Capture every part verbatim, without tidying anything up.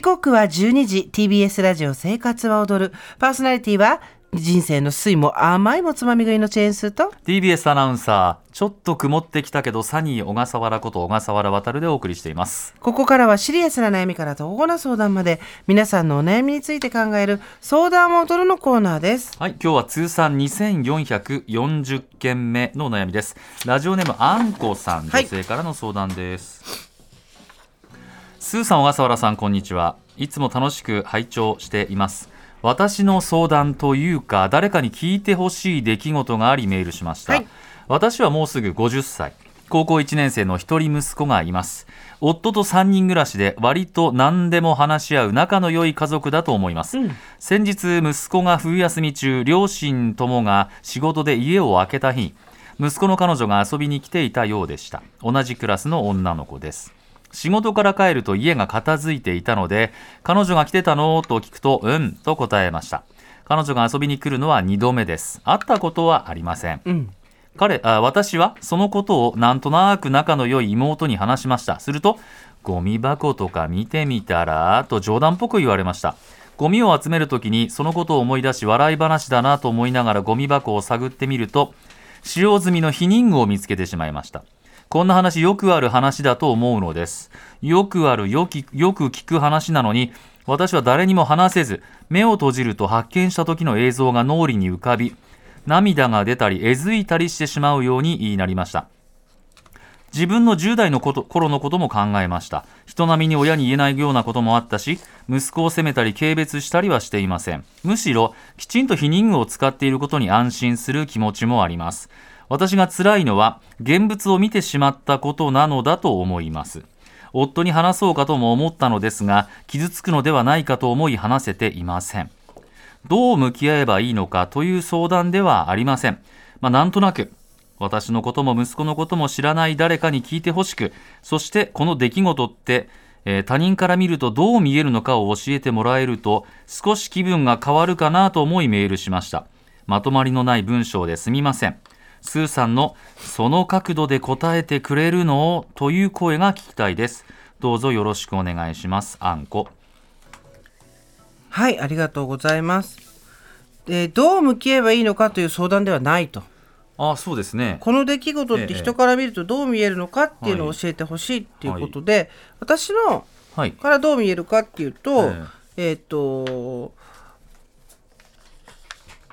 時刻はじゅうにじ、 ティービーエス ラジオ生活は踊る。パーソナリティは人生の酸いも甘いもつまみ食いのチェーンスーと ティービーエス アナウンサー、ちょっと曇ってきたけどサニー小笠原こと小笠原渉でお送りしています。ここからはシリアスな悩みから東方な相談まで、皆さんのお悩みについて考える相談を踊るのコーナーです。はい、今日は通算にせんよんひゃくよんじゅっけんめのお悩みです。ラジオネームあんこさん、女性からの相談です、はい。スーさん、小笠原さん、こんにちは。いつも楽しく拝聴しています。私の相談というか、誰かに聞いてほしい出来事がありメールしました、はい。私はもうすぐごじゅっさい、高校いちねんせいの一人息子がいます。夫とさんにん暮らしで、割と何でも話し合う仲の良い家族だと思います、うん。先日、息子が冬休み中、両親ともが仕事で家を空けた日、息子の彼女が遊びに来ていたようでした。同じクラスの女の子です。仕事から帰ると家が片付いていたので、彼女が来てたのと聞くと、うんと答えました。彼女が遊びに来るのはにどめです。会ったことはありません、うん。彼あ私はそのことをなんとなく仲の良い妹に話しました。すると、ゴミ箱とか見てみたらと冗談っぽく言われました。ゴミを集めるときにそのことを思い出し、笑い話だなと思いながらゴミ箱を探ってみると、使用済みの避妊具を見つけてしまいました。こんな話、よくある話だと思うのです。よくある、よき、よく聞く話なのに、私は誰にも話せず、目を閉じると発見した時の映像が脳裏に浮かび、涙が出たりえずいたりしてしまうようになりました。自分のじゅう代のこと頃のことも考えました。人並みに親に言えないようなこともあったし、息子を責めたり軽蔑したりはしていません。むしろきちんと避妊具を使っていることに安心する気持ちもあります。私が辛いのは、現物を見てしまったことなのだと思います。夫に話そうかとも思ったのですが、傷つくのではないかと思い話せていません。どう向き合えばいいのかという相談ではありません。まあ、なんとなく、私のことも息子のことも知らない誰かに聞いてほしく、そしてこの出来事って、えー、他人から見るとどう見えるのかを教えてもらえると、少し気分が変わるかなと思いメールしました。まとまりのない文章ですみません。スーさんのその角度で答えてくれるのという声が聞きたいです。どうぞよろしくお願いします。あんこ。はい、ありがとうございます。で、どう向き合えばいいのかという相談ではないと。あ、そうですね。この出来事って人から見るとどう見えるのかっていうのを教えてほしいっていうことで、はいはい、私のからどう見えるかっていうと、はい、えー、っと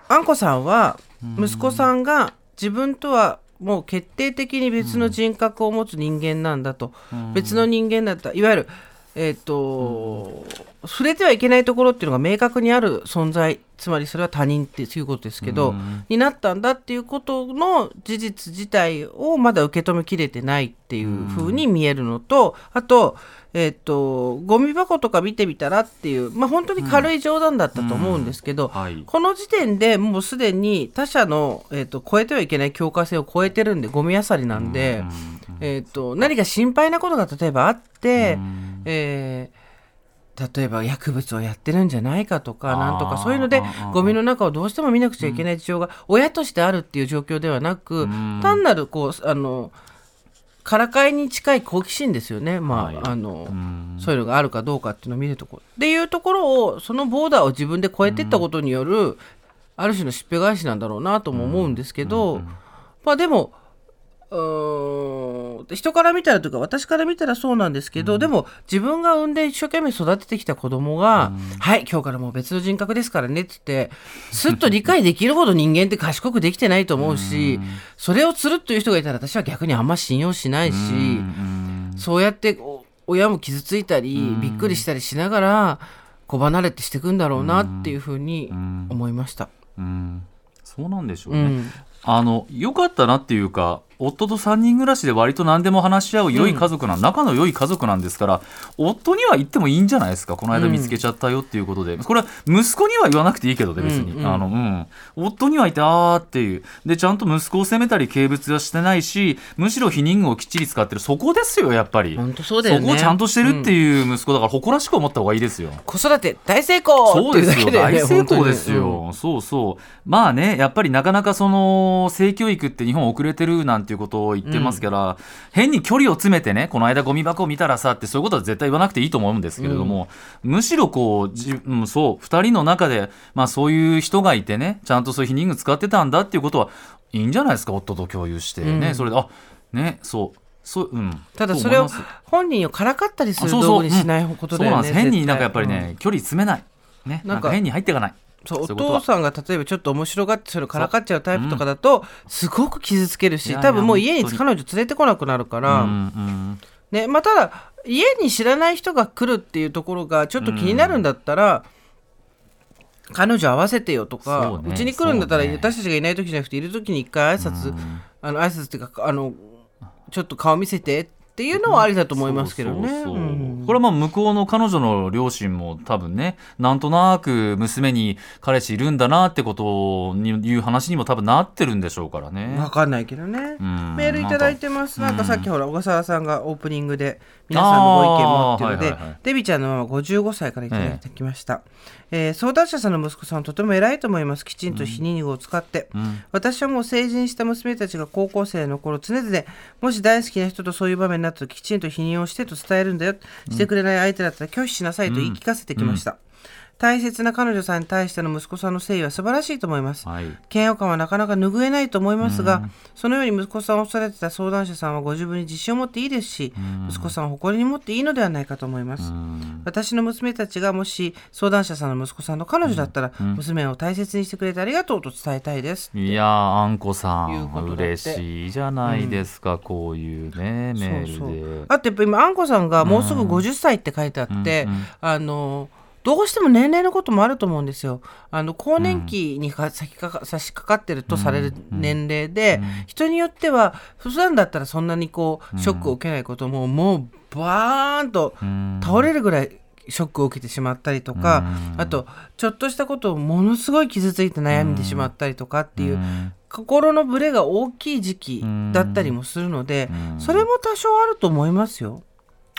あんこさんは息子さんが自分とはもう決定的に別の人格を持つ人間なんだと、うん、別の人間だった、いわゆる、えーとうん、触れてはいけないところっていうのが明確にある存在、つまりそれは他人っていうことですけど、うん、になったんだっていうことの事実自体をまだ受け止めきれてないっていう風に見えるのと、あと、えーと、ゴミ箱とか見てみたらっていう、まあ、本当に軽い冗談だったと思うんですけど、うんうん、はい、この時点でもうすでに他者の、えーと、超えてはいけない境界線を超えてるんで、ゴミ漁りなんで、うん、えーと、何か心配なことが例えばあって、うん、えー例えば薬物をやってるんじゃないかとかなんとか、そういうのでゴミの中をどうしても見なくちゃいけない事情が親としてあるっていう状況ではなく、単なるこうあのからかいに近い好奇心ですよね、まあ、あのそういうのがあるかどうかっていうのを見るところっていうところを、そのボーダーを自分で超えていったことによるある種のしっぺ返しなんだろうなとも思うんですけど、まあでもうん、人から見たらというか私から見たらそうなんですけど、うん、でも自分が産んで一生懸命育ててきた子供が、うん、はい、今日からもう別の人格ですからねって言ってすっと理解できるほど人間って賢くできてないと思うし、うん、それをつるっという人がいたら私は逆にあんま信用しないし、うん、そうやって親も傷ついたり、うん、びっくりしたりしながら子離れってしていくんだろうなっていうふうに思いました、うんうんうん、そうなんでしょうね、うん、あの良かったなっていうか、夫とさんにん暮らしで割と何でも話し合う良い家族な、うん、仲の良い家族なんですから、夫には言ってもいいんじゃないですか。この間見つけちゃったよっていうことで、うん、これは息子には言わなくていいけどね別に、うんうん、あのうん、夫には言ってあーっていうで、ちゃんと息子を責めたり軽蔑はしてないし、むしろ避妊具をきっちり使ってる、そこですよやっぱり。本当そうだよね。そこをちゃんとしてるっていう息子だから、誇らしく思った方がいいですよ、うん、子育て大成功。そうですよ、大成功ですよ、うん、そうそう。まあね、やっぱりなかなかその性教育って日本遅れてるなんてっていうことを言ってますから、うん、変に距離を詰めてね、この間ゴミ箱を見たらさって、そういうことは絶対言わなくていいと思うんですけれども、うん、むしろこう、じうん、そうふたりの中で、まあ、そういう人がいてね、ちゃんとそういう避妊具使ってたんだっていうことはいいんじゃないですか、夫と共有してね、うん、それであねそうそうん、ただそれを本人をからかったりする道具にしないことだよね。そうそう、うん、そうなんです。変になんかやっぱりね、うん、距離詰めない、ね、なんか変に入っていかない。そう、お父さんが例えばちょっと面白がってそれをからかっちゃうタイプとかだと、うん、すごく傷つけるし、いやいや多分もう家に彼女連れてこなくなるから、うんうんね、まあ、ただ家に知らない人が来るっていうところがちょっと気になるんだったら、うん、彼女合わせてよとか、うち、ね、に来るんだったら、ね、私たちがいない時じゃなくている時に一回挨拶、うん、あの挨拶っていうかあのちょっと顔見せてっていうのはありだと思いますけどね。そうそうそう、うん、これはまあ向こうの彼女の両親も多分ね、なんとなく娘に彼氏いるんだなってことをいう話にも多分なってるんでしょうからね。分かんないけどね、うん、メールいただいてます。なんか、なんかさっきほら小笠原さんがオープニングで皆さんのご意見もっていうので、はいはいはい、デビちゃんのママごじゅうごさいからいただいてきました、えーえー、相談者さんの息子さんとても偉いと思います。きちんと避妊具を使って、うんうん、私はもう成人した娘たちが高校生の頃常々もし大好きな人とそういう場面になった時きちんと避妊をしてと伝えるんだよ、してくれない相手だったら拒否しなさいと言い聞かせてきました、うんうんうん。大切な彼女さんに対しての息子さんの誠意は素晴らしいと思います、はい、嫌悪感はなかなか拭えないと思いますが、うん、そのように息子さんを育てた相談者さんはご自分に自信を持っていいですし、うん、息子さんを誇りに持っていいのではないかと思います、うん、私の娘たちがもし相談者さんの息子さんの彼女だったら、うん、娘を大切にしてくれてありがとうと伝えたいです、うん、いやーあんこさん嬉しいじゃないですか、うん、こういうねメールで。そうそう、あとやっぱ今あんこさんがもうすぐごじゅっさいって書いてあって、うんうんうん、あのどうしても年齢のこともあると思うんですよ。あの更年期にか先かか差し掛かってるとされる年齢で、うん、人によっては普段だったらそんなにこうショックを受けないことも、うん、もうバーンと倒れるぐらいショックを受けてしまったりとか、うん、あとちょっとしたことをものすごい傷ついて悩んでしまったりとかっていう、うん、心のブレが大きい時期だったりもするので、うん、それも多少あると思いますよ。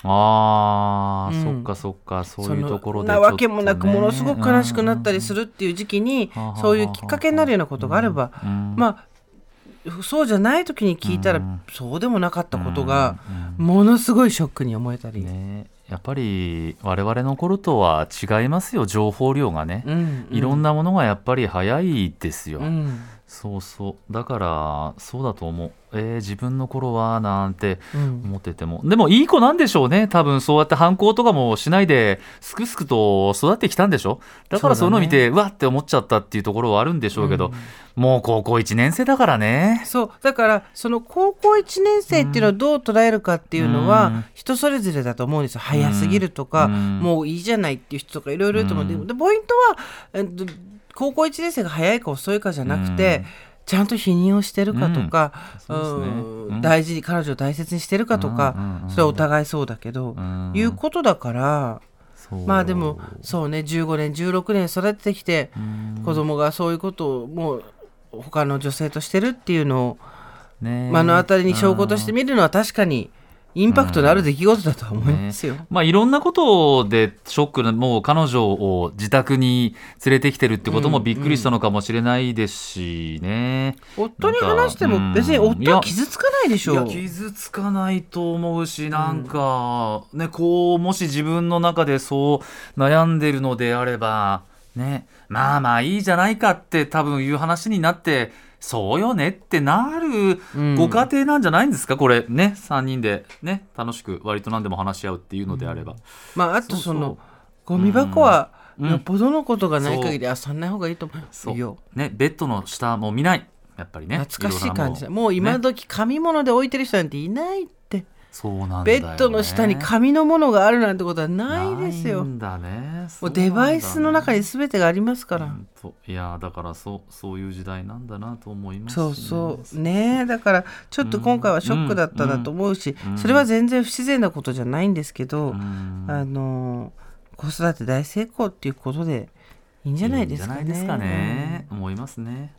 あー、うん、そっかそっか、そういうところでちょっと、ね、なわけもなくものすごく悲しくなったりするっていう時期に、うん、そういうきっかけになるようなことがあれば、うん、まあそうじゃない時に聞いたら、うん、そうでもなかったことが、うん、ものすごいショックに思えたり、ね、やっぱり我々の頃とは違いますよ、情報量がね、うんうん、いろんなものがやっぱり早いですよ、うん、そうそうだからそうだと思う。えー、自分の頃はなんて思ってても、うん、でもいい子なんでしょうね、多分そうやって反抗とかもしないですくすくと育ってきたんでしょ。だからそういうのを見て う,、ね、うわって思っちゃったっていうところはあるんでしょうけど、うん、もう高校いちねん生だからね。そうだからその高校いちねん生っていうのをどう捉えるかっていうのは人それぞれだと思うんですよ、うん、早すぎるとか、うん、もういいじゃないっていう人とかいろいろと思うんで、ポイントは、えっと、高校いちねん生が早いか遅いかじゃなくて、うん、ちゃんと避妊をしてるかとか、うんそうですね、うん、大事に彼女を大切にしてるかとか、うんうんうん、それはお互いそうだけど、うん、いうことだから、まあでもそうね、じゅうごねんじゅうろくねん育ててきて、うん、子供がそういうことをもう他の女性としてるっていうのを、ね、目の当たりに証拠として見るのは確かにインパクトのある出来事だとは思いますよ、うんね、まあ、いろんなことでショックな、もう彼女を自宅に連れてきてるってこともびっくりしたのかもしれないですしね、うんうん、夫に話しても別に夫は傷つかないでしょう。いや、いや傷つかないと思うし、なんか、うんね、こうもし自分の中でそう悩んでるのであれば、ね、まあまあいいじゃないかって多分いう話になってそうよねってなるご家庭なんじゃないんですか、うん、これねさんにんでね楽しく割と何でも話し合うっていうのであれば、うん、まああとそのそうそうゴミ箱はよっぽどのことがない限りあさんない方がいいと思うよ、うん、ねベッドの下も見ない、やっぱりね懐かしい感じだ。もう今時紙物で置いてる人なんていないって、ね、そうなんだよね、ベッドの下に紙のものがあるなんてことはないですよ。ないんだね、そうなんだね、もうデバイスの中に全てがありますから、うんいやだからそう、そういう時代なんだなと思いますね。そうそうね、だからちょっと今回はショックだったなと思うし、うんうん、それは全然不自然なことじゃないんですけど、うん、あの子育て大成功っていうことでいいんじゃないですかね。いいんじゃないですかね、うん、思いますね。